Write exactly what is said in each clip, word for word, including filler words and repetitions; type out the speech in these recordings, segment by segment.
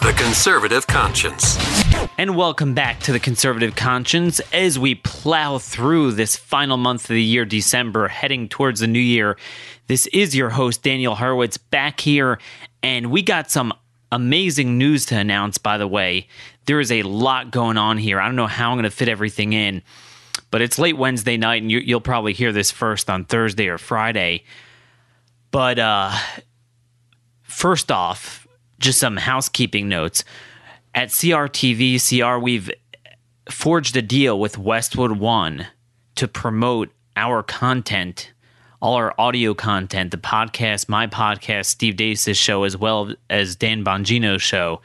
The Conservative Conscience. And welcome back to The Conservative Conscience as we plow through this final month of the year, December, heading towards the new year. This is your host, Daniel Horowitz, back here, and we got some amazing news to announce, by the way. There is a lot going on here. I don't know how I'm going to fit everything in, but it's late Wednesday night, and you, you'll probably hear this first on Thursday or Friday. But uh, first off, just some housekeeping notes. At C R T V, C R, we've forged a deal with Westwood One to promote our content, all our audio content, the podcast, my podcast, Steve Dace's show, as well as Dan Bongino's show.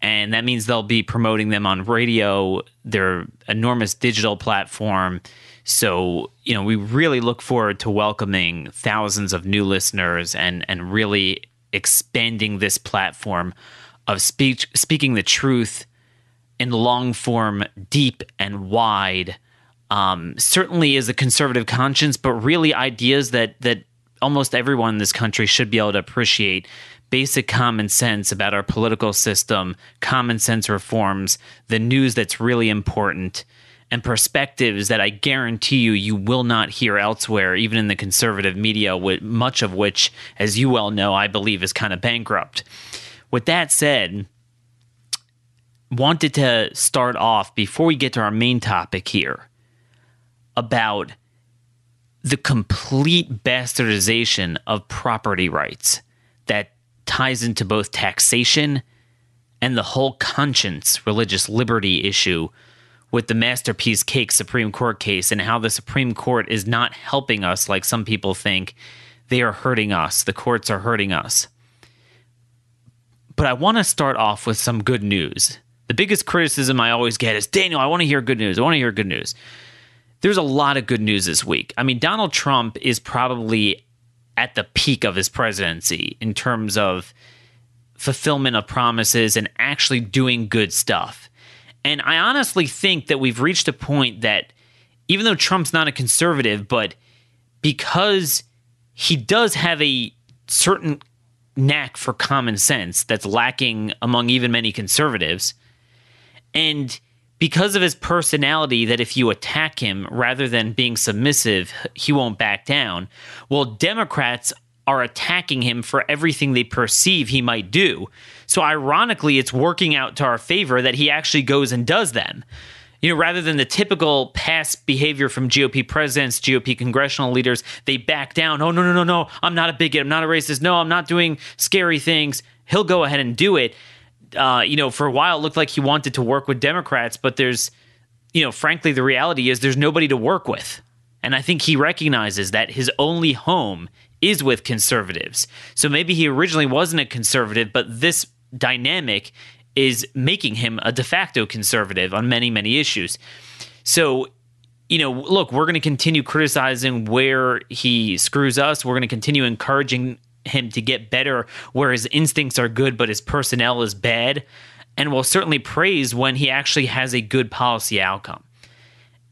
And that means they'll be promoting them on radio, their enormous digital platform. So, you know, we really look forward to welcoming thousands of new listeners and and really expanding this platform of speech, speaking the truth in long form, deep and wide, um, certainly is a conservative conscience, but really ideas that that almost everyone in this country should be able to appreciate. Basic common sense about our political system, common sense reforms, the news that's really important, and perspectives that I guarantee you you will not hear elsewhere, even in the conservative media, much of which, as you well know, I believe is kind of bankrupt. With that said, wanted to start off, before we get to our main topic here, about the complete bastardization of property rights that ties into both taxation and the whole conscience, religious liberty issue with the Masterpiece Cake Supreme Court case, and how the Supreme Court is not helping us like some people think. They are hurting us. The courts are hurting us. But I want to start off with some good news. The biggest criticism I always get is, Daniel, I want to hear good news. I want to hear good news. There's a lot of good news this week. I mean, Donald Trump is probably at the peak of his presidency in terms of fulfillment of promises and actually doing good stuff. And I honestly think that we've reached a point that, even though Trump's not a conservative, but because he does have a certain knack for common sense that's lacking among even many conservatives, and because of his personality that if you attack him, rather than being submissive, he won't back down, well, Democrats are attacking him for everything they perceive he might do. So ironically, it's working out to our favor that he actually goes and does them. You know, rather than the typical past behavior from G O P presidents, G O P congressional leaders, they back down. Oh, no, no, no, no, I'm not a bigot. I'm not a racist. No, I'm not doing scary things. He'll go ahead and do it. Uh, you know, for a while, it looked like he wanted to work with Democrats, but there's, you know, frankly, the reality is there's nobody to work with. And I think he recognizes that his only home is with conservatives. So maybe he originally wasn't a conservative, but this dynamic is making him a de facto conservative on many, many issues. So, you know, look, we're going to continue criticizing where he screws us. We're going to continue encouraging him to get better where his instincts are good, but his personnel is bad. And we'll certainly praise when he actually has a good policy outcome.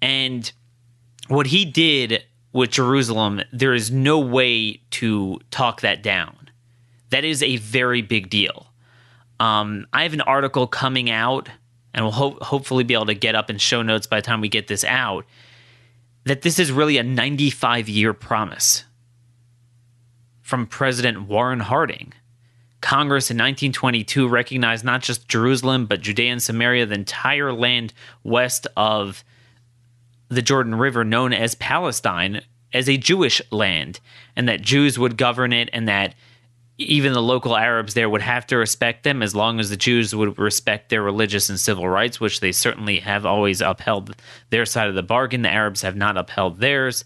And what he did with Jerusalem, there is no way to talk that down. That is a very big deal. Um, I have an article coming out, and we'll ho- hopefully be able to get up in show notes by the time we get this out, that this is really a ninety-five-year promise from President Warren Harding. Congress in nineteen twenty-two recognized not just Jerusalem, but Judea and Samaria, the entire land west of the Jordan River, known as Palestine, as a Jewish land, and that Jews would govern it, and that even the local Arabs there would have to respect them as long as the Jews would respect their religious and civil rights, which they certainly have always upheld their side of the bargain. The Arabs have not upheld theirs.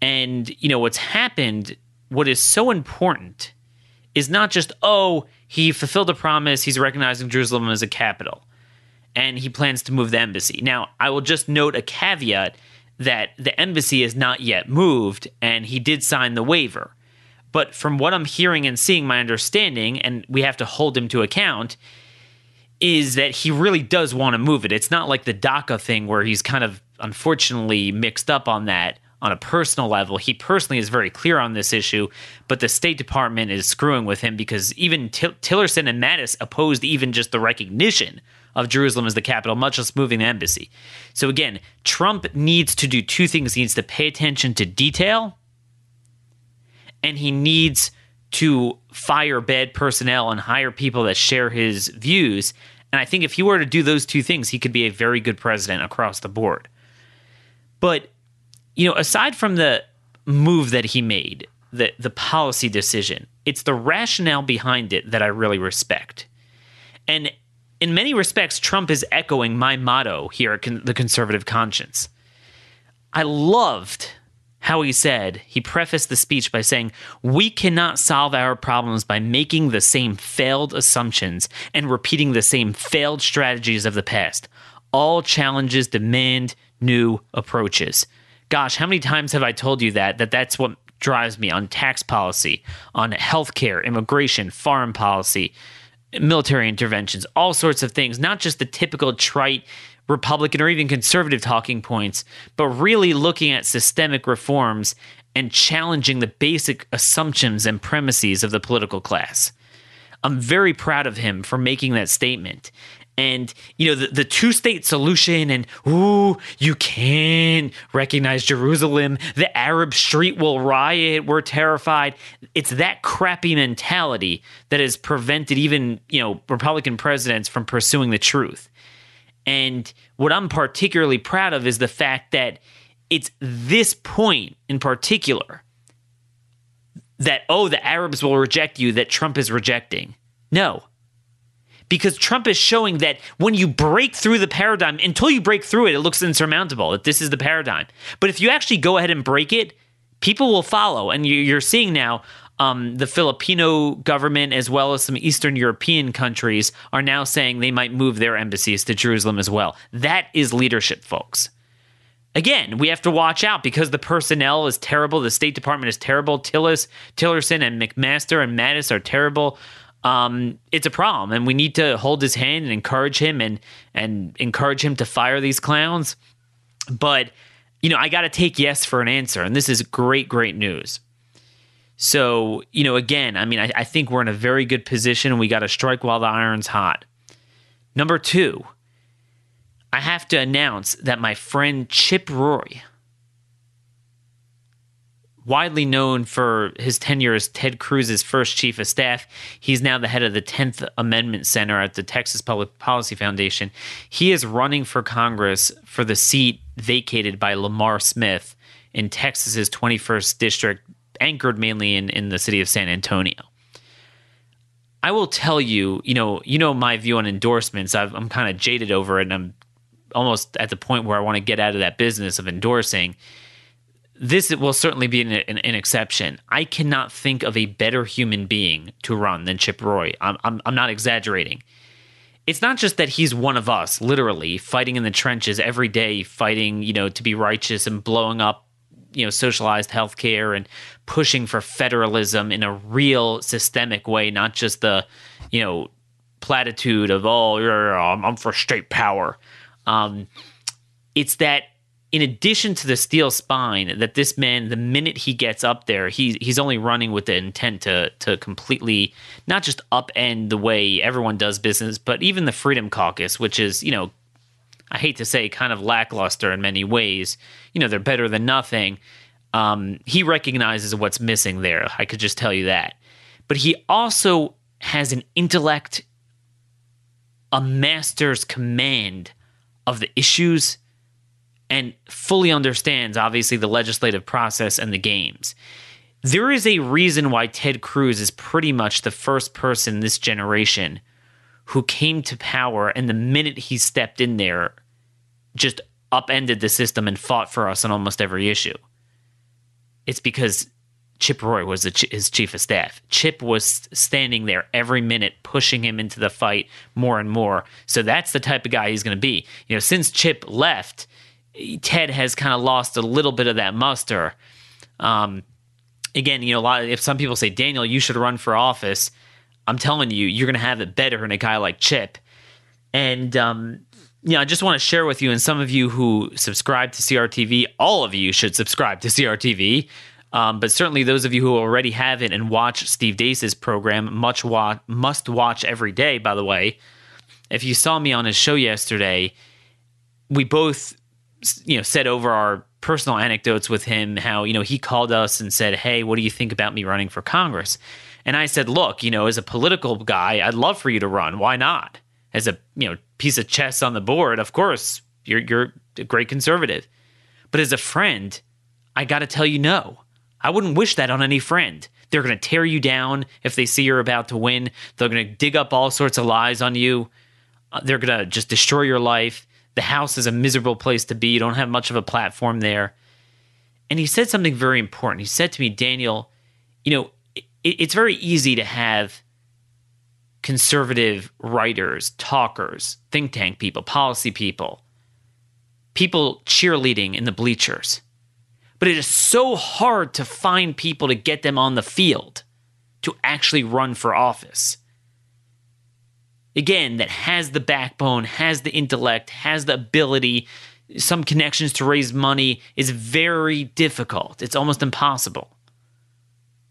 And, you know, what's happened, what is so important is not just, oh, he fulfilled a promise, he's recognizing Jerusalem as a capital. and he plans to move the embassy. Now, I will just note a caveat that the embassy is not yet moved, and he did sign the waiver. But from what I'm hearing and seeing, my understanding, and we have to hold him to account, is that he really does want to move it. It's not like the DACA thing where he's kind of unfortunately mixed up on that on a personal level. He personally is very clear on this issue, but the State Department is screwing with him because even T- Tillerson and Mattis opposed even just the recognition of Jerusalem as the capital, much less moving the embassy. So again, Trump needs to do two things. He needs to pay attention to detail, and he needs to fire bad personnel and hire people that share his views. And I think if he were to do those two things, he could be a very good president across the board. But, you know, aside from the move that he made, the, the policy decision, it's the rationale behind it that I really respect. And in many respects, Trump is echoing my motto here at Con- the Conservative Conscience. I loved how he said, he prefaced the speech by saying, "We cannot solve our problems by making the same failed assumptions and repeating the same failed strategies of the past. All challenges demand new approaches." Gosh, how many times have I told you that, that that's what drives me on tax policy, on healthcare, immigration, foreign policy, military interventions, all sorts of things, not just the typical trite Republican or even conservative talking points, but really looking at systemic reforms and challenging the basic assumptions and premises of the political class. I'm very proud of him for making that statement. And, you know, the, the two-state solution and, ooh, you can recognize Jerusalem, the Arab street will riot, we're terrified. It's that crappy mentality that has prevented even, you know, Republican presidents from pursuing the truth. And what I'm particularly proud of is the fact that it's this point in particular that, oh, the Arabs will reject you, that Trump is rejecting. No, because Trump is showing that when you break through the paradigm, until you break through it, it looks insurmountable, that this is the paradigm. But if you actually go ahead and break it, people will follow. And you're seeing now um, the Filipino government as well as some Eastern European countries are now saying they might move their embassies to Jerusalem as well. That is leadership, folks. Again, we have to watch out because the personnel is terrible. The State Department is terrible. Tillis, Tillerson and McMaster and Mattis are terrible. Um, it's a problem, and we need to hold his hand and encourage him and and encourage him to fire these clowns. But, you know, I got to take yes for an answer, and this is great, great news. So, you know, again, I mean, I, I think we're in a very good position, and we got to strike while the iron's hot. Number two, I have to announce that my friend Chip Roy, widely known for his tenure as Ted Cruz's first chief of staff, he's now the head of the tenth Amendment Center at the Texas Public Policy Foundation. He is running for Congress for the seat vacated by Lamar Smith in Texas's twenty-first district, anchored mainly in, in the city of San Antonio. I will tell you, you know, you know my view on endorsements. I've, I'm kind of jaded over it, and I'm almost at the point where I want to get out of that business of endorsing. This will certainly be an, an, an exception. I cannot think of a better human being to run than Chip Roy. I'm, I'm I'm not exaggerating. It's not just that he's one of us, literally fighting in the trenches every day, fighting, you know, to be righteous and blowing up, you know, socialized healthcare and pushing for federalism in a real systemic way, not just the, you know, platitude of oh, I'm for straight power. Um, it's that. In addition to the steel spine, that this man, the minute he gets up there, he, he's only running with the intent to to completely not just upend the way everyone does business, but even the Freedom Caucus, which is, you know, I hate to say kind of lackluster in many ways. You know, they're better than nothing. Um, he recognizes what's missing there. I could just tell you that. But he also has an intellect, a master's command of the issues, and fully understands, obviously, the legislative process and the games. There is a reason why Ted Cruz is pretty much the first person this generation who came to power, and the minute he stepped in there, just upended the system and fought for us on almost every issue. It's because Chip Roy was the ch- his chief of staff. Chip was standing there every minute, pushing him into the fight more and more. So that's the type of guy he's going to be. You know, since Chip left, Ted has kind of lost a little bit of that muster. Um, again, you know, a lot of, if some people say, Daniel, you should run for office, I'm telling you, you're going to have it better than a guy like Chip. And, um, you know, I just want to share with you, and some of you who subscribe to C R T V, all of you should subscribe to C R T V. Um, but certainly those of you who already have it and watch Steve Dace's program, much wa- must watch every day, by the way. If you saw me on his show yesterday, we both, you know, said over our personal anecdotes with him how, you know, he called us and said, hey, what do you think about me running for Congress? And I said, look, you know, as a political guy, I'd love for you to run. Why not? As a, you know, piece of chess on the board, of course, you're, you're a great conservative. But as a friend, I got to tell you no. I wouldn't wish that on any friend. They're going to tear you down if they see you're about to win. They're going to dig up all sorts of lies on you. They're going to just destroy your life. The House is a miserable place to be. You don't have much of a platform there. And he said something very important. He said to me, Daniel, you know, it, it's very easy to have conservative writers, talkers, think tank people, policy people, people cheerleading in the bleachers. But it is so hard to find people to get them on the field to actually run for office. Again, that has the backbone, has the intellect, has the ability, some connections to raise money is very difficult. It's almost impossible.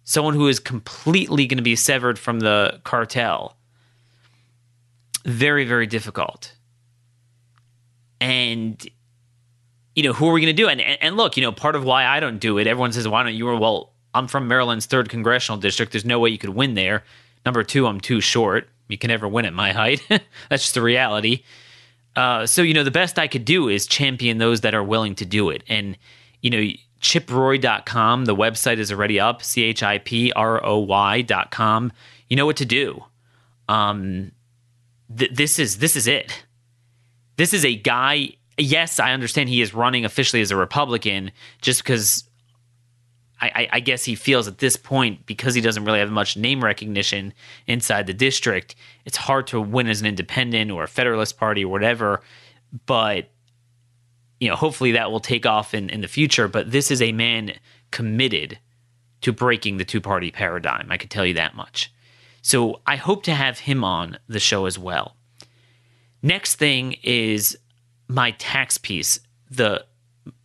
Someone who is completely going to be severed from the cartel. Very, very difficult. And you know, who are we going to do? And, and and look, you know, part of why I don't do it, everyone says, why don't you? Well, I'm from Maryland's third congressional district. There's no way you could win there. Number two, I'm too short. You can never win at my height. That's just the reality. Uh, so, you know, the best I could do is champion those that are willing to do it. And, you know, chip roy dot com, the website is already up, C H I P R O Y dot com. You know what to do. Um, th- this is this is it. This is a guy... Yes, I understand he is running officially as a Republican just because I, I, I guess he feels at this point, because he doesn't really have much name recognition inside the district, it's hard to win as an independent or a Federalist Party or whatever. But, you know, hopefully that will take off in, in the future. But this is a man committed to breaking the two-party paradigm. I could tell you that much. So I hope to have him on the show as well. Next thing is my tax piece, the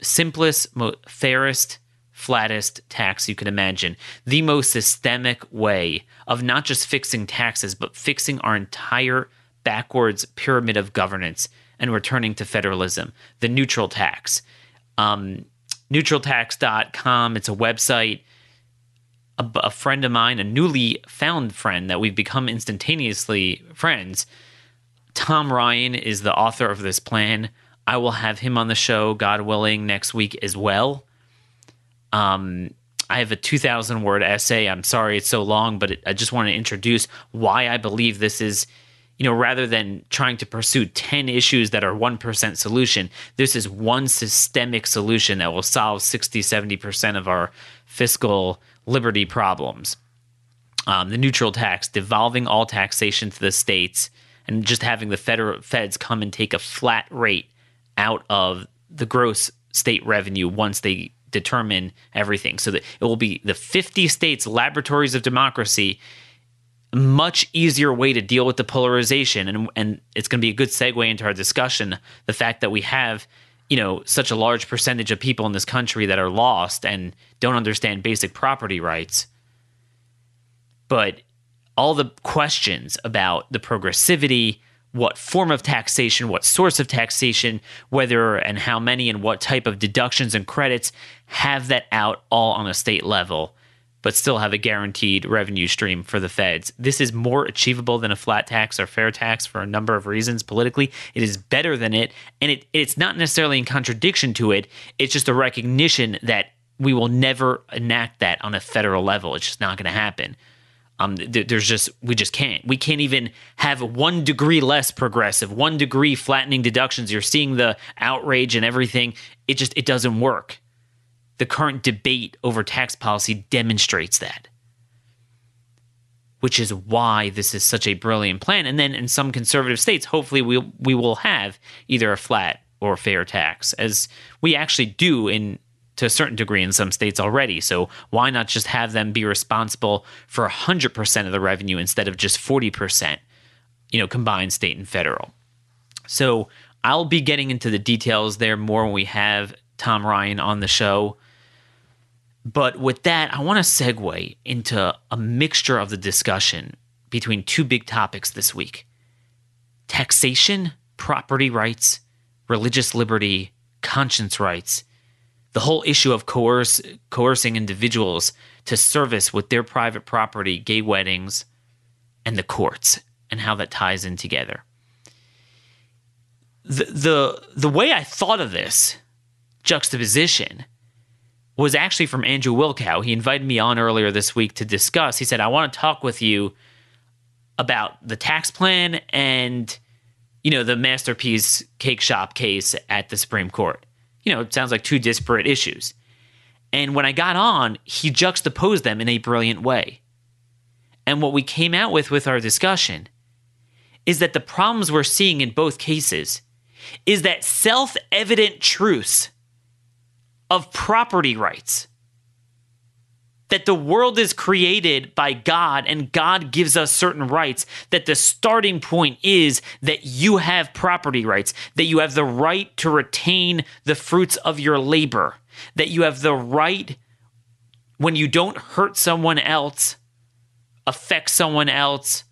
simplest, most fairest, flattest tax you can imagine, the most systemic way of not just fixing taxes, but fixing our entire backwards pyramid of governance and returning to federalism, the neutral tax. Um, neutral tax dot com, it's a website. A, a friend of mine, a newly found friend that we've become instantaneously friends, Tom Ryan is the author of this plan. I will have him on the show, God willing, next week as well. Um, I have a two thousand word essay. I'm sorry it's so long, but it, I just want to introduce why I believe this is, you know, rather than trying to pursue ten issues that are one percent solution, this is one systemic solution that will solve sixty, seventy percent of our fiscal liberty problems. Um, the neutral tax, devolving all taxation to the states, and just having the federal feds come and take a flat rate out of the gross state revenue once they determine everything. So that it will be the fifty states, laboratories of democracy, much easier way to deal with the polarization. And, and it's going to be a good segue into our discussion, the fact that we have, you know, such a large percentage of people in this country that are lost and don't understand basic property rights. But all the questions about the progressivity, what form of taxation, what source of taxation, whether and how many and what type of deductions and credits, have that out all on a state level, but still have a guaranteed revenue stream for the feds. This is more achievable than a flat tax or fair tax for a number of reasons politically. It is better than it, and it it's not necessarily in contradiction to it. It's just a recognition that we will never enact that on a federal level. It's just not going to happen. Um, there's just, we just can't, we can't even have one degree less progressive, one degree flattening deductions. You're seeing the outrage and everything. It just, it doesn't work. the current debate over tax policy demonstrates that, which is why this is such a brilliant plan. And then in some conservative states, hopefully we we will have either a flat or fair tax, as we actually do in to a certain degree in some states already. So why not just have them be responsible for one hundred percent of the revenue instead of just forty percent, you know, combined state and federal. So I'll be getting into the details there more when we have Tom Ryan on the show. But with that, I want to segue into a mixture of the discussion between two big topics this week: taxation, property rights, religious liberty, conscience rights, the whole issue of coerce, coercing individuals to service with their private property, gay weddings, and the courts, and how that ties in together. The, the, the way I thought of this juxtaposition was actually from Andrew Wilkow. He invited me on earlier this week to discuss. He said, I want to talk with you about the tax plan and, you know, the Masterpiece Cake Shop case at the Supreme Court. You know, it sounds like two disparate issues. And when I got on, he juxtaposed them in a brilliant way. And what we came out with with our discussion is that the problems we're seeing in both cases is that self-evident truths of property rights, that the world is created by God and God gives us certain rights, that the starting point is that you have property rights, that you have the right to retain the fruits of your labor, that you have the right, when you don't hurt someone else, affect someone else,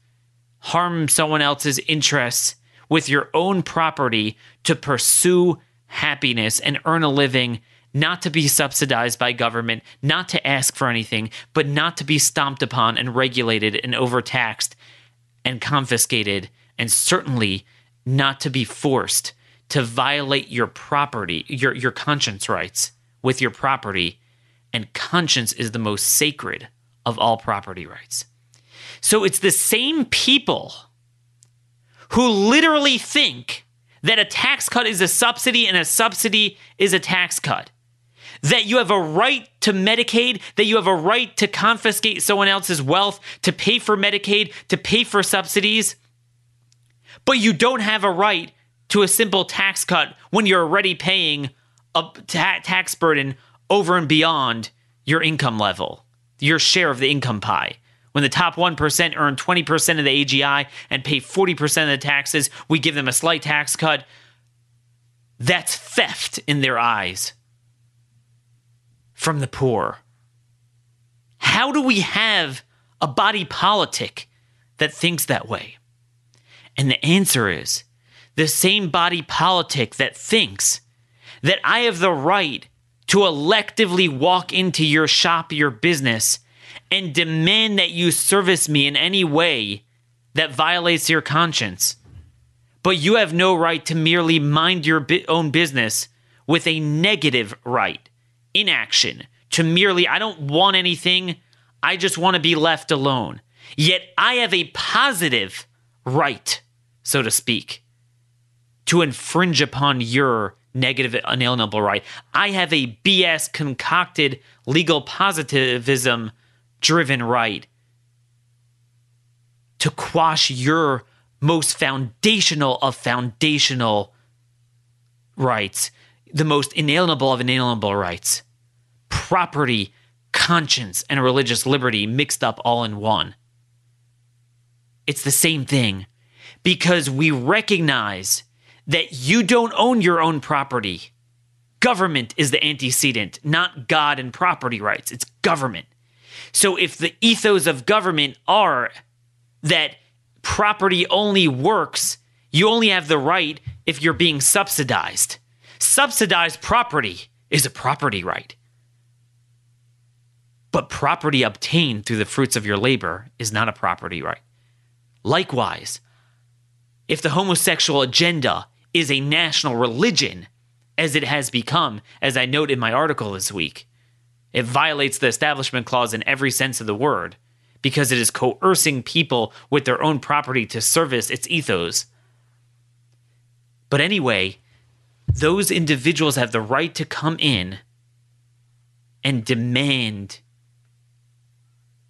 harm someone else's interests with your own property, to pursue happiness and earn a living, not to be subsidized by government, not to ask for anything, but not to be stomped upon and regulated and overtaxed and confiscated, and certainly not to be forced to violate your property, your, your conscience rights with your property. And conscience is the most sacred of all property rights. So it's the same people who literally think that a tax cut is a subsidy and a subsidy is a tax cut, that you have a right to Medicaid, that you have a right to confiscate someone else's wealth, to pay for Medicaid, to pay for subsidies, but you don't have a right to a simple tax cut when you're already paying a ta- tax burden over and beyond your income level, your share of the income pie. When the top one percent earn twenty percent of the A G I and pay forty percent of the taxes, we give them a slight tax cut. That's theft in their eyes from the poor. How do we have a body politic that thinks that way? And the answer is the same body politic that thinks that I have the right to electively walk into your shop, your business, and demand that you service me in any way that violates your conscience, but you have no right to merely mind your own business with a negative right. Inaction, to merely, I don't want anything, I just want to be left alone. Yet I have a positive right, so to speak, to infringe upon your negative unalienable right. I have a B S concocted legal positivism driven right to quash your most foundational of foundational rights, the most inalienable of inalienable rights: property, conscience, and religious liberty mixed up all in one. It's the same thing, because we recognize that you don't own your own property. Government is the antecedent, not God and property rights. It's government. So if the ethos of government are that property only works, you only have the right if you're being subsidized. Subsidized property is a property right. But property obtained through the fruits of your labor is not a property right. Likewise, if the homosexual agenda is a national religion, as it has become, as I note in my article this week, it violates the Establishment Clause in every sense of the word, because it is coercing people with their own property to service its ethos. But anyway, those individuals have the right to come in and demand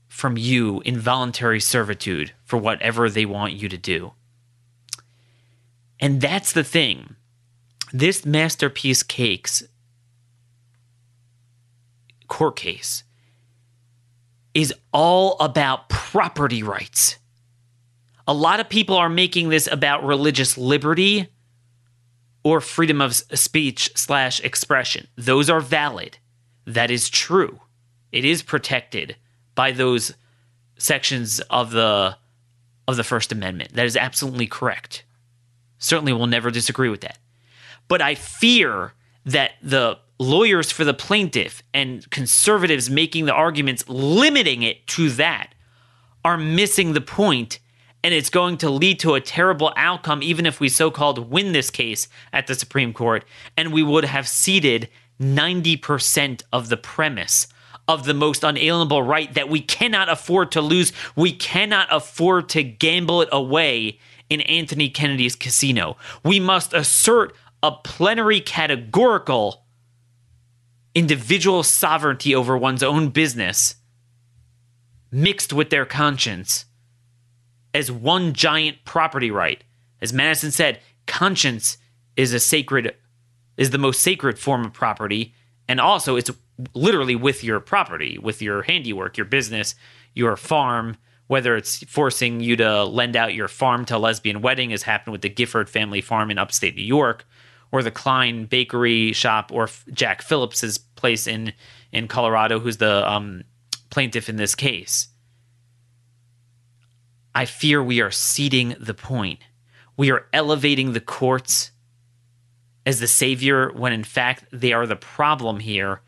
from you involuntary servitude for whatever they want you to do. And that's the thing. This Masterpiece Cakes court case is all about property rights. A lot of people are making this about religious liberty or freedom of speech slash expression. Those are valid. That is true. It is protected by those sections of the of the First Amendment. That is absolutely correct. Certainly will never disagree with that. But I fear that the lawyers for the plaintiff and conservatives making the arguments limiting it to that are missing the point, and it's going to lead to a terrible outcome even if we so-called win this case at the Supreme Court, and we would have ceded ninety percent of the premise of the most unalienable right that we cannot afford to lose. We cannot afford to gamble it away in Anthony Kennedy's casino. We must assert a plenary categorical individual sovereignty over one's own business mixed with their conscience as one giant property right. As Madison said, conscience is a sacred, is the most sacred form of property, and also it's literally with your property, with your handiwork, your business, your farm, whether it's forcing you to lend out your farm to a lesbian wedding, as happened with the Gifford family farm in upstate New York, or the Klein bakery shop, or Jack Phillips's place in, in Colorado, who's the um, plaintiff in this case. I fear we are ceding the point. We are elevating the courts as the savior when, in fact, they are the problem here.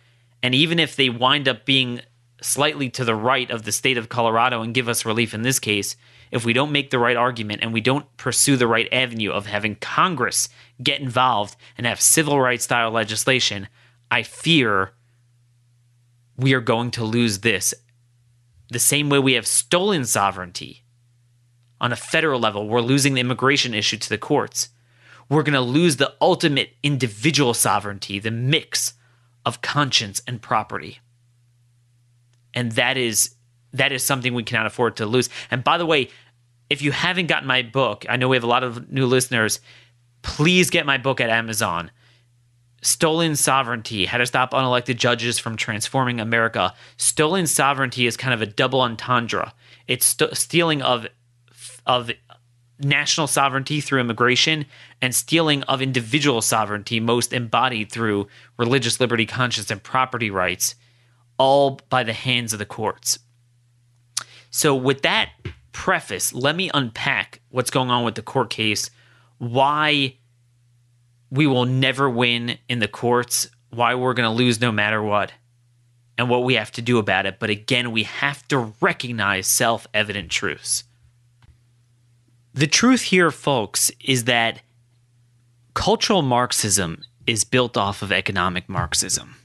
And even if they wind up being slightly to the right of the state of Colorado and give us relief in this case, if we don't make the right argument and we don't pursue the right avenue of having Congress get involved and have civil rights style legislation, I fear we are going to lose this. The same way we have stolen sovereignty on a federal level, we're losing the immigration issue to the courts. We're going to lose the ultimate individual sovereignty, the mix of conscience and property. And that is that is something we cannot afford to lose. And by the way, if you haven't gotten my book, I know we have a lot of new listeners, please get my book at Amazon. Stolen Sovereignty, How to Stop Unelected Judges from Transforming America. Stolen sovereignty is kind of a double entendre. It's st- stealing of of national sovereignty through immigration and stealing of individual sovereignty, most embodied through religious liberty, conscience, and property rights, all by the hands of the courts. So with that preface, let me unpack what's going on with the court case, why we will never win in the courts, why we're going to lose no matter what, and what we have to do about it. But again, we have to recognize self-evident truths. The truth here, folks, is that cultural Marxism is built off of economic Marxism.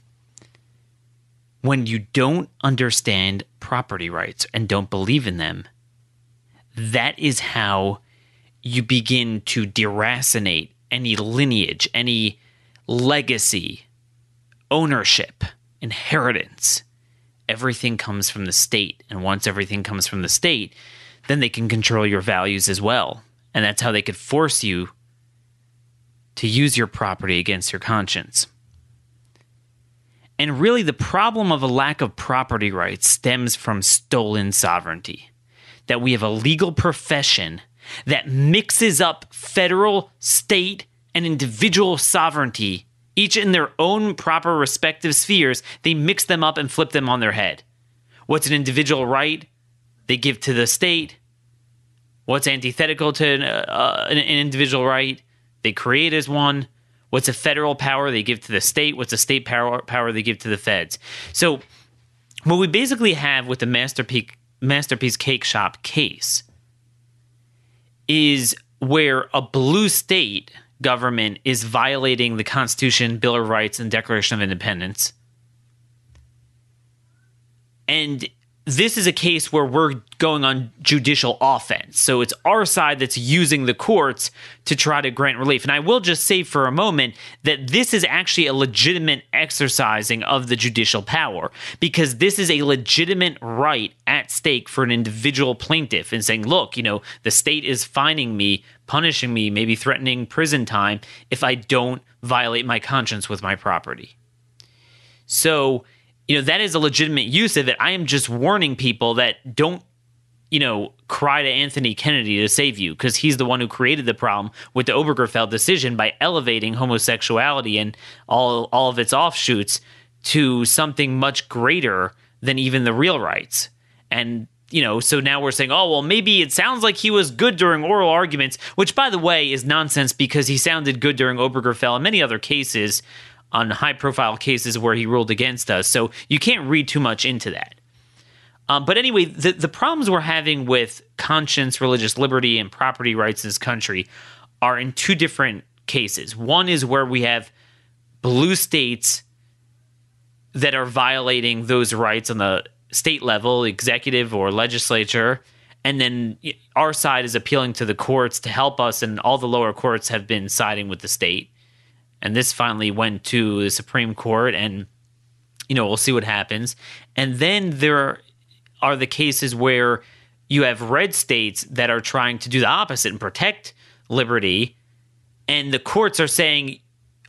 When you don't understand property rights and don't believe in them, that is how you begin to deracinate any lineage, any legacy, ownership, inheritance. Everything comes from the state. And once everything comes from the state, then they can control your values as well. And that's how they could force you to use your property against your conscience. And really, the problem of a lack of property rights stems from stolen sovereignty, that we have a legal profession that mixes up federal, state, and individual sovereignty, each in their own proper respective spheres. They mix them up and flip them on their head. What's an individual right? They give to the state. What's antithetical to an, uh, an individual right? They create as one. What's a federal power they give to the state? What's a state power power they give to the feds? So what we basically have with the Masterpiece, Masterpiece Cake Shop case is where a blue state government is violating the Constitution, Bill of Rights, and Declaration of Independence. And this is a case where we're going on judicial offense. So it's our side that's using the courts to try to grant relief. And I will just say for a moment that this is actually a legitimate exercising of the judicial power, because this is a legitimate right at stake for an individual plaintiff in saying, look, you know, the state is fining me, punishing me, maybe threatening prison time if I don't violate my conscience with my property. So, you know, that is a legitimate use of it. I am just warning people that don't, you know, cry to Anthony Kennedy to save you, because he's the one who created the problem with the Obergefell decision by elevating homosexuality and all all of its offshoots to something much greater than even the real rights. And, you know, so now we're saying, oh, well, maybe it sounds like he was good during oral arguments, which, by the way, is nonsense, because he sounded good during Obergefell and many other cases, on high-profile cases where he ruled against us. So you can't read too much into that. Um, but anyway, the, the problems we're having with conscience, religious liberty, and property rights in this country are in two different cases. One is where we have blue states that are violating those rights on the state level, executive or legislature, and then our side is appealing to the courts to help us, and all the lower courts have been siding with the state. And this finally went to the Supreme Court, and, you know, we'll see what happens. And then there are the cases where you have red states that are trying to do the opposite and protect liberty, and the courts are saying,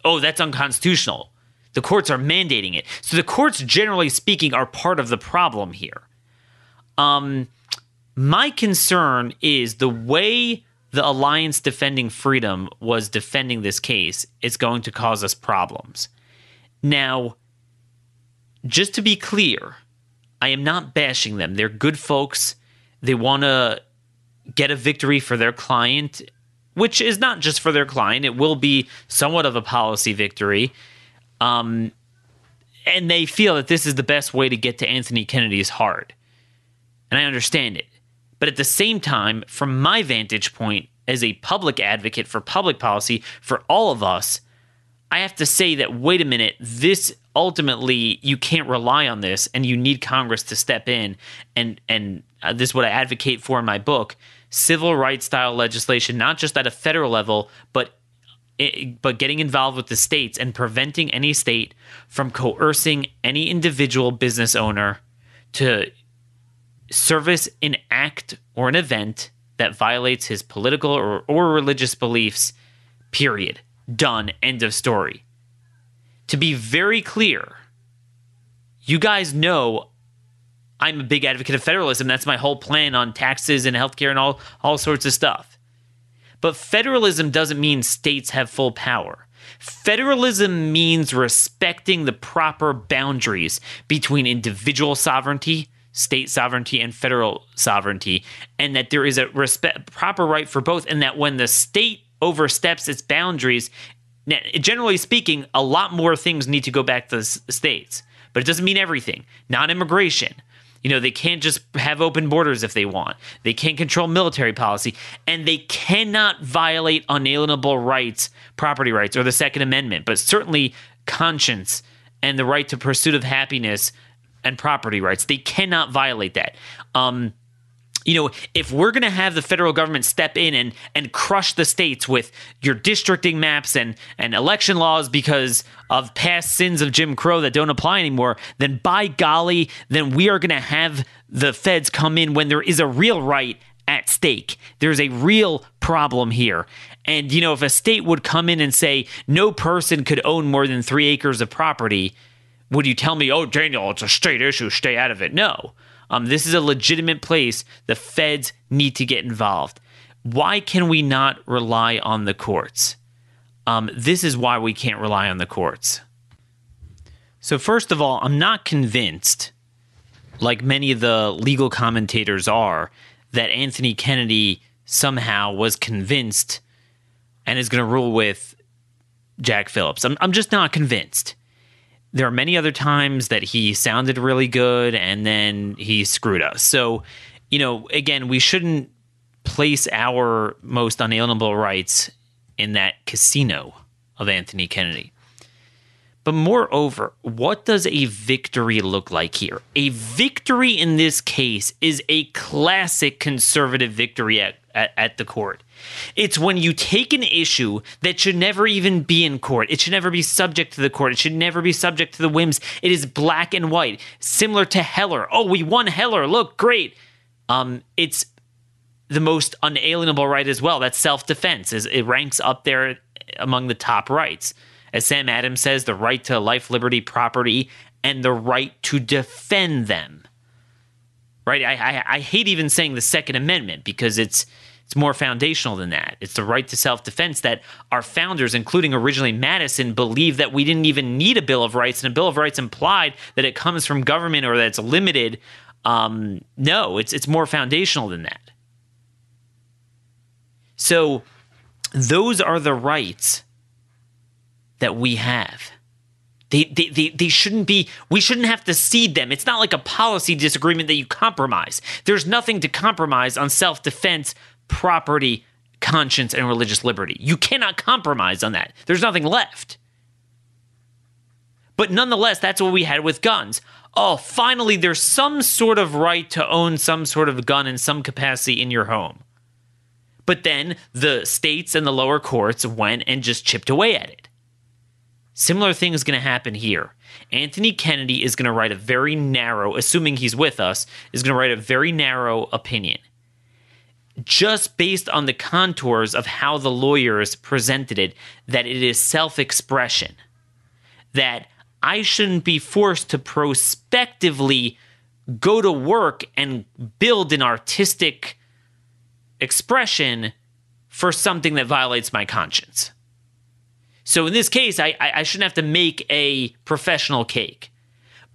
oh, that's unconstitutional. The courts are mandating it. So the courts, generally speaking, are part of the problem here. Um, my concern is the way the Alliance Defending Freedom was defending this case is going to cause us problems. Now, just to be clear, I am not bashing them. They're good folks. They want to get a victory for their client, which is not just for their client. It will be somewhat of a policy victory. Um, and they feel that this is the best way to get to Anthony Kennedy's heart. And I understand it. But at the same time, from my vantage point as a public advocate for public policy, for all of us, I have to say that, wait a minute, this ultimately, you can't rely on this, and you need Congress to step in. And, and uh, this is what I advocate for in my book, civil rights style legislation, not just at a federal level, but it, but getting involved with the states and preventing any state from coercing any individual business owner to service an act or an event that violates his political or, or religious beliefs, period. Done. End of story. To be very clear, you guys know I'm a big advocate of federalism. That's my whole plan on taxes and healthcare and all, all sorts of stuff. But federalism doesn't mean states have full power. Federalism means respecting the proper boundaries between individual sovereignty, state sovereignty, and federal sovereignty, and that there is a respect, proper right for both, and that when the state oversteps its boundaries, generally speaking, a lot more things need to go back to the states. But it doesn't mean everything. Not immigration. You know, they can't just have open borders if they want. They can't control military policy. And they cannot violate unalienable rights, property rights, or the Second Amendment, but certainly conscience and the right to pursuit of happiness and property rights. They cannot violate that. Um, you know, if we're going to have the federal government step in and and crush the states with your districting maps and, and election laws because of past sins of Jim Crow that don't apply anymore, then by golly, then we are going to have the feds come in when there is a real right at stake. There's a real problem here. And, you know, if a state would come in and say no person could own more than three acres of property, would you tell me, oh, Daniel, it's a state issue, stay out of it? No. Um, this is a legitimate place. The feds need to get involved. Why can we not rely on the courts? Um, this is why we can't rely on the courts. So first of all, I'm not convinced, like many of the legal commentators are, that Anthony Kennedy somehow was convinced and is going to rule with Jack Phillips. I'm, I'm just not convinced. There are many other times that he sounded really good and then he screwed us. So, you know, again, we shouldn't place our most unalienable rights in that casino of Anthony Kennedy. But moreover, what does a victory look like here? A victory in this case is a classic conservative victory at, at, at the court. It's when you take an issue that should never even be in court. It should never be subject to the court. It should never be subject to the whims. It is black and white, similar to Heller. Oh, we won Heller. Look, great. Um, it's the most unalienable right as well. That's self-defense. It ranks up there among the top rights. As Sam Adams says, the right to life, liberty, property, and the right to defend them. Right? I, I, I hate even saying the Second Amendment because it's it's more foundational than that. It's the right to self-defense that our founders, including originally Madison, believed that we didn't even need a Bill of Rights, and a Bill of Rights implied that it comes from government or that it's limited. Um, no, it's it's more foundational than that. So those are the rights that we have. They, they, they, they shouldn't be, we shouldn't have to cede them. It's not like a policy disagreement that you compromise. There's nothing to compromise on self-defense, property, conscience, and religious liberty. You cannot compromise on that. There's nothing left. But nonetheless, that's what we had with guns. Oh, finally, there's some sort of right to own some sort of gun in some capacity in your home. But then the states and the lower courts went and just chipped away at it. Similar thing is going to happen here. Anthony Kennedy is going to write a very narrow, assuming he's with us, is going to write a very narrow opinion. Just based on the contours of how the lawyers presented it, that it is self-expression. That I shouldn't be forced to prospectively go to work and build an artistic expression for something that violates my conscience. So in this case, I, I shouldn't have to make a professional cake.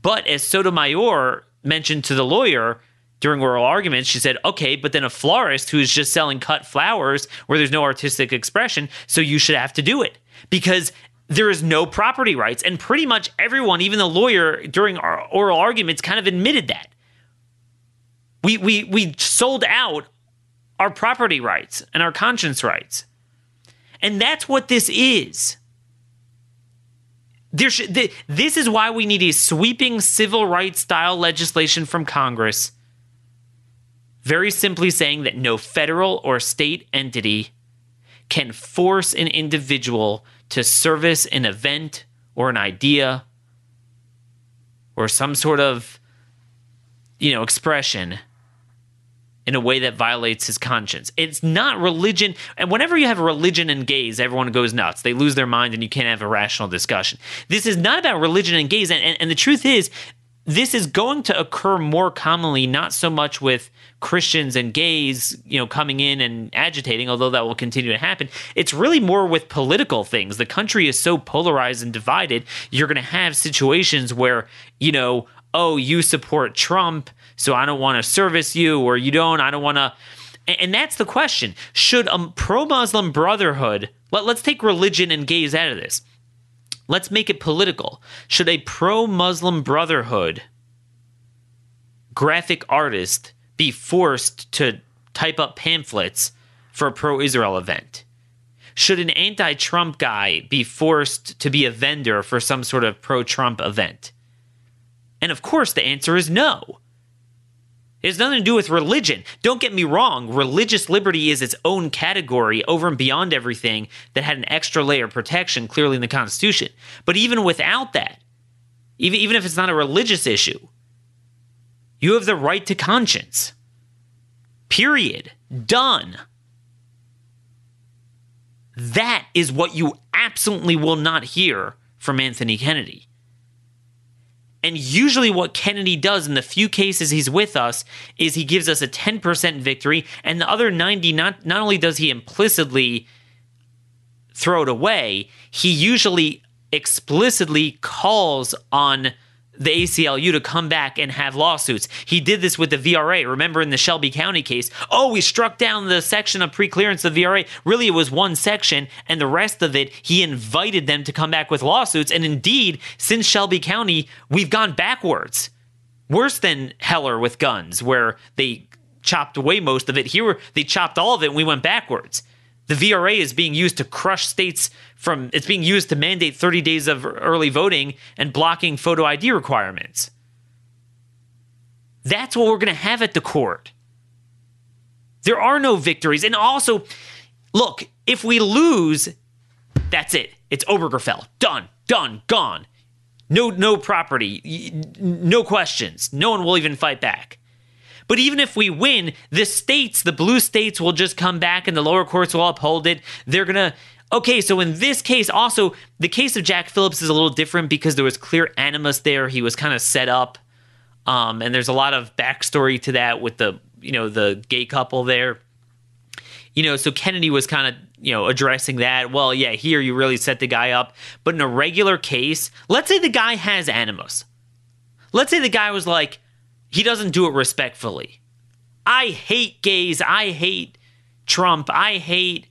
But as Sotomayor mentioned to the lawyer during oral arguments, she said, okay, but then a florist who is just selling cut flowers where there's no artistic expression, so you should have to do it because there is no property rights. And pretty much everyone, even the lawyer during our oral arguments, kind of admitted that. We, we, we sold out our property rights and our conscience rights. And that's what this is. There should, th- this is why we need a sweeping civil rights style legislation from Congress. Very simply saying that no federal or state entity can force an individual to service an event or an idea or some sort of, you know, expression in a way that violates his conscience. It's not religion. And whenever you have religion and gays, everyone goes nuts. They lose their mind and you can't have a rational discussion. This is not about religion and gays. And, and, and the truth is, this is going to occur more commonly, not so much with Christians and gays, you know, coming in and agitating, although that will continue to happen. It's really more with political things. The country is so polarized and divided, you're going to have situations where, you know, oh, you support Trump, so I don't want to service you, or you don't, I don't want to. And that's the question. Should a pro-Muslim brotherhood, let, let's take religion and gays out of this. Let's make it political. Should a pro-Muslim brotherhood graphic artist be forced to type up pamphlets for a pro-Israel event? Should an anti-Trump guy be forced to be a vendor for some sort of pro-Trump event? And of course, the answer is no. It has nothing to do with religion. Don't get me wrong. Religious liberty is its own category over and beyond everything that had an extra layer of protection clearly in the Constitution. But even without that, even, even if it's not a religious issue, you have the right to conscience. Period. Done. That is what you absolutely will not hear from Anthony Kennedy. And usually what Kennedy does in the few cases he's with us is he gives us a ten percent victory, and the other ninety, not, not only does he implicitly throw it away, he usually explicitly calls on the A C L U to come back and have lawsuits. He did this with the V R A. Remember in the Shelby County case, oh, we struck down the section of preclearance of the V R A. Really, it was one section, and the rest of it, he invited them to come back with lawsuits. And indeed, since Shelby County, we've gone backwards. Worse than Heller with guns, where they chopped away most of it. Here, they chopped all of it, and we went backwards. The V R A is being used to crush states from, it's being used to mandate thirty days of early voting and blocking photo I D requirements. That's what we're going to have at the court. There are no victories. And also, look, if we lose, that's it. It's Obergefell. Done, done, gone. No, no property, no questions. No one will even fight back. But even if we win, the states, the blue states will just come back and the lower courts will uphold it. They're going to, okay, so in this case, also, the case of Jack Phillips is a little different because there was clear animus there. He was kind of set up. Um, and there's a lot of backstory to that with the, you know, the gay couple there. You know, so Kennedy was kind of, you know, addressing that. Well, yeah, here you really set the guy up. But in a regular case, let's say the guy has animus. Let's say the guy was like, he doesn't do it respectfully. I hate gays. I hate Trump. I hate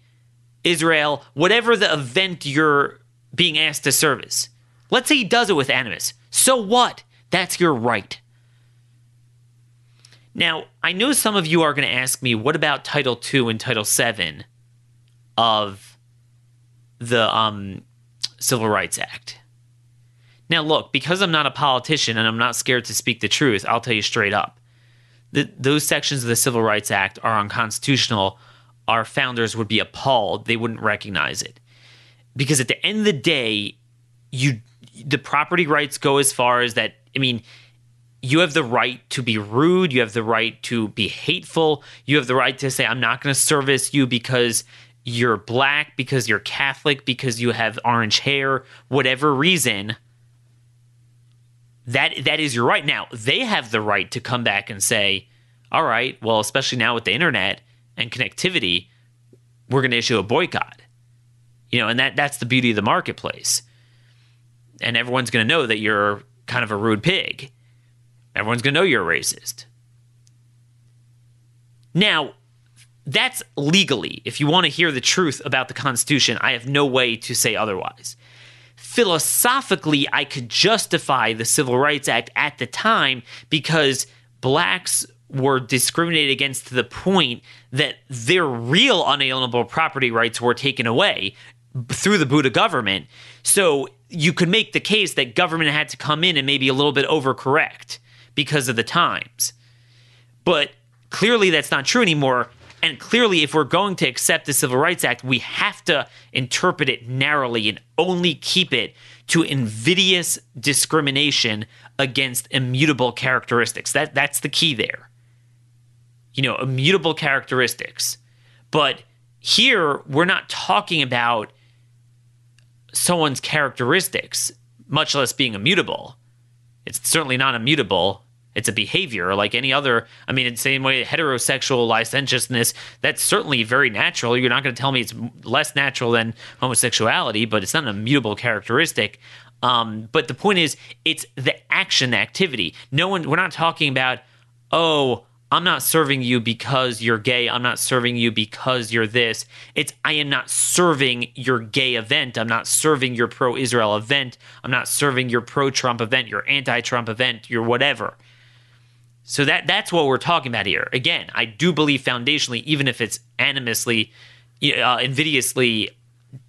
Israel. Whatever the event you're being asked to service. Let's say he does it with animus. So what? That's your right. Now, I know some of you are going to ask me, what about Title two and Title seven of the um, Civil Rights Act? Now, look, because I'm not a politician and I'm not scared to speak the truth, I'll tell you straight up. The, those sections of the Civil Rights Act are unconstitutional. Our founders would be appalled. They wouldn't recognize it. Because at the end of the day, you the property rights go as far as that, I mean, you have the right to be rude. You have the right to be hateful. You have the right to say, I'm not going to service you because you're black, because you're Catholic, because you have orange hair, whatever reason. That that is your right. Now, they have the right to come back and say, all right, well, especially now with the internet and connectivity, we're going to issue a boycott. You know, and that that's the beauty of the marketplace. And everyone's going to know that you're kind of a rude pig. Everyone's going to know you're a racist. Now, that's legally. If you want to hear the truth about the Constitution, I have no way to say otherwise. Philosophically, I could justify the Civil Rights Act at the time because blacks were discriminated against to the point that their real unalienable property rights were taken away through the Buddha government. So you could make the case that government had to come in and maybe a little bit overcorrect because of the times. But clearly that's not true anymore. And clearly, if we're going to accept the Civil Rights Act, we have to interpret it narrowly and only keep it to invidious discrimination against immutable characteristics. That, that's the key there. You know, immutable characteristics. But here, we're not talking about someone's characteristics, much less being immutable. It's certainly not immutable. It's a behavior like any other. I mean, in the same way, heterosexual licentiousness, that's certainly very natural. You're not going to tell me it's less natural than homosexuality, but it's not an immutable characteristic. Um, but the point is, it's the action, the activity. No one, we're not talking about, oh, I'm not serving you because you're gay. I'm not serving you because you're this. It's I am not serving your gay event. I'm not serving your pro-Israel event. I'm not serving your pro-Trump event, your anti-Trump event, your whatever. So that that's what we're talking about here. Again, I do believe foundationally, even if it's animously, uh, invidiously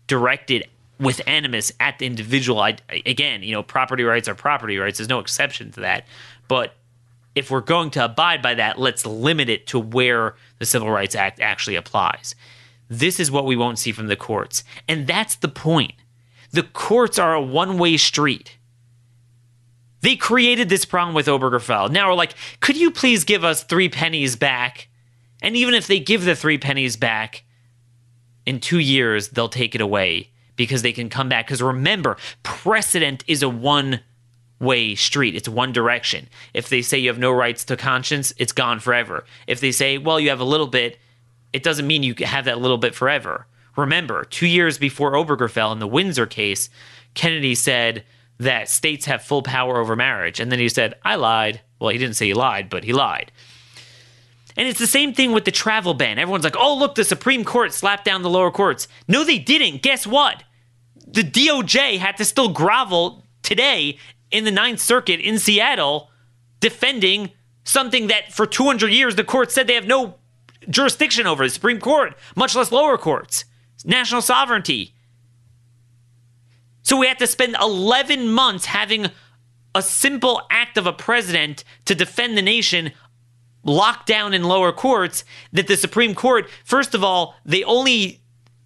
directed with animus at the individual, I, again, you know, property rights are property rights. There's no exception to that. But if we're going to abide by that, let's limit it to where the Civil Rights Act actually applies. This is what we won't see from the courts. And that's the point. The courts are a one-way street. They created this problem with Obergefell. Now we're like, could you please give us three pennies back? And even if they give the three pennies back, in two years, they'll take it away because they can come back. Because remember, precedent is a one-way street. It's one direction. If they say you have no rights to conscience, it's gone forever. If they say, well, you have a little bit, it doesn't mean you have that little bit forever. Remember, two years before Obergefell in the Windsor case, Kennedy said that states have full power over marriage. And then he said, I lied. Well, he didn't say he lied, but he lied. And it's the same thing with the travel ban. Everyone's like, oh, look, the Supreme Court slapped down the lower courts. No, they didn't. Guess what? The D O J had to still grovel today in the Ninth Circuit in Seattle defending something that for two hundred years the court said they have no jurisdiction over, the Supreme Court, much less lower courts. national sovereignty. So we have to spend eleven months having a simple act of a president to defend the nation locked down in lower courts that the Supreme Court, first of all, they only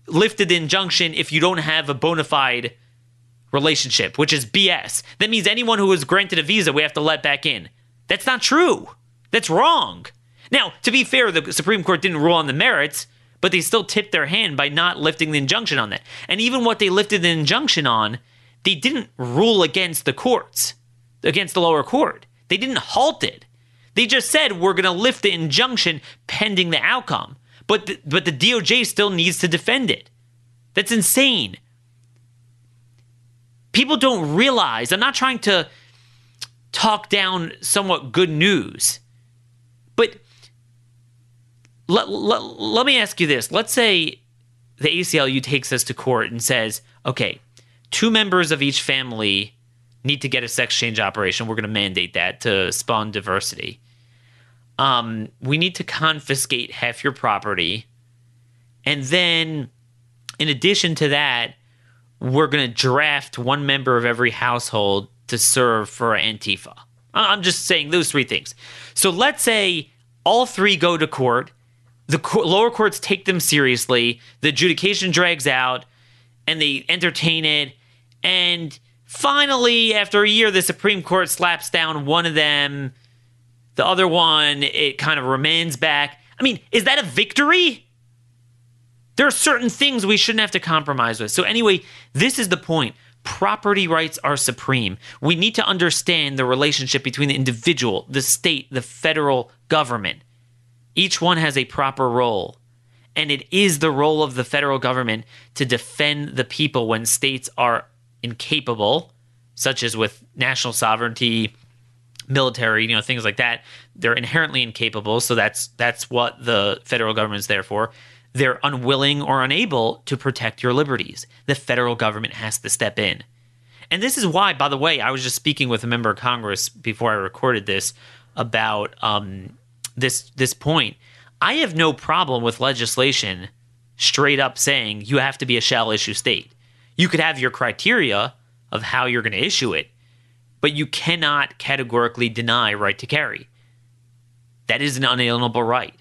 lifted the injunction if you don't have a bona fide relationship, which is B S. That means anyone who was granted a visa, we have to let back in. That's not true. That's wrong. Now, to be fair, the Supreme Court didn't rule on the merits, but they still tipped their hand by not lifting the injunction on that. And even what they lifted the injunction on, they didn't rule against the courts, against the lower court. They didn't halt it. They just said, we're going to lift the injunction pending the outcome. But the, but the D O J still needs to defend it. That's insane. People don't realize, I'm not trying to talk down somewhat good news, but let, let, let me ask you this. Let's say the A C L U takes us to court and says, okay, two members of each family need to get a sex change operation. We're going to mandate that to spawn diversity. Um, we need to confiscate half your property. And then in addition to that, we're going to draft one member of every household to serve for Antifa. I'm just saying those three things. So let's say all three go to court. The co- lower courts take them seriously. The adjudication drags out and they entertain it. And finally, after a year, the Supreme Court slaps down one of them. The other one, it kind of remains back. I mean, is that a victory? There are certain things we shouldn't have to compromise with. So anyway, this is the point. Property rights are supreme. We need to understand the relationship between the individual, the state, the federal government. Each one has a proper role. And it is the role of the federal government to defend the people when states are incapable, such as with national sovereignty, military, you know, things like that. They're inherently incapable, so that's that's what the federal government's there for. They're unwilling or unable to protect your liberties. The federal government has to step in. And this is why, by the way, I was just speaking with a member of Congress before I recorded this about um, this this point. I have no problem with legislation straight up saying you have to be a shall issue state. You could have your criteria of how you're going to issue it, but you cannot categorically deny right to carry. That is an unalienable right.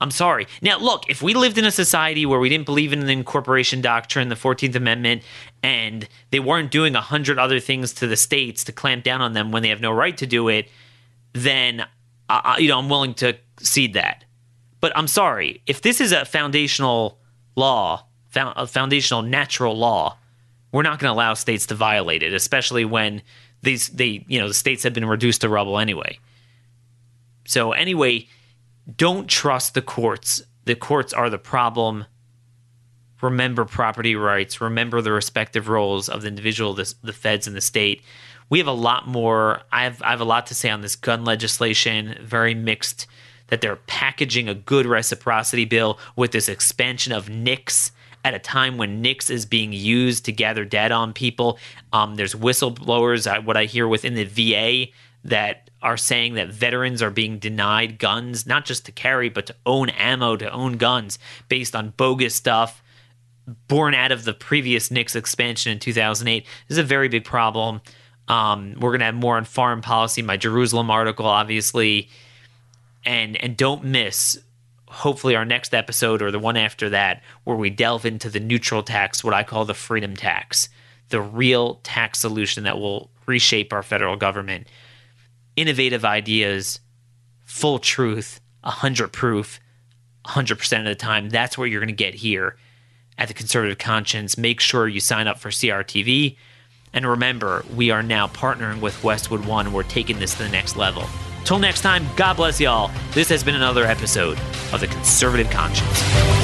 I'm sorry. Now, look, if we lived in a society where we didn't believe in the incorporation doctrine, the fourteenth amendment, and they weren't doing a hundred other things to the states to clamp down on them when they have no right to do it, then I, you know, I'm willing to cede that. But I'm sorry. If this is a foundational law, a foundational natural law, we're not going to allow states to violate it, especially when these they you know the states have been reduced to rubble anyway. So anyway, don't trust the courts. The courts are the problem. Remember property rights. Remember the respective roles of the individual, the, the feds, and the state. We have a lot more. I have I have a lot to say on this gun legislation. Very mixed that they're packaging a good reciprocity bill with this expansion of N I Cs. At a time when N I C S is being used to gather data on people, um, there's whistleblowers. I, what I hear within the V A that are saying that veterans are being denied guns, not just to carry, but to own ammo, to own guns, based on bogus stuff born out of the previous N I C S expansion in two thousand eight. This is a very big problem. Um, we're gonna have more on foreign policy. My Jerusalem article, obviously, and and don't miss, hopefully, our next episode or the one after that, where we delve into the neutral tax, what I call the freedom tax, the real tax solution that will reshape our federal government. Innovative ideas, full truth, one hundred proof, one hundred percent of the time. That's what you're going to get here at the Conservative Conscience. Make sure you sign up for C R T V. And remember, we are now partnering with Westwood One. We're taking this to the next level. Till next time, God bless y'all. This has been another episode of The Conservative Conscience.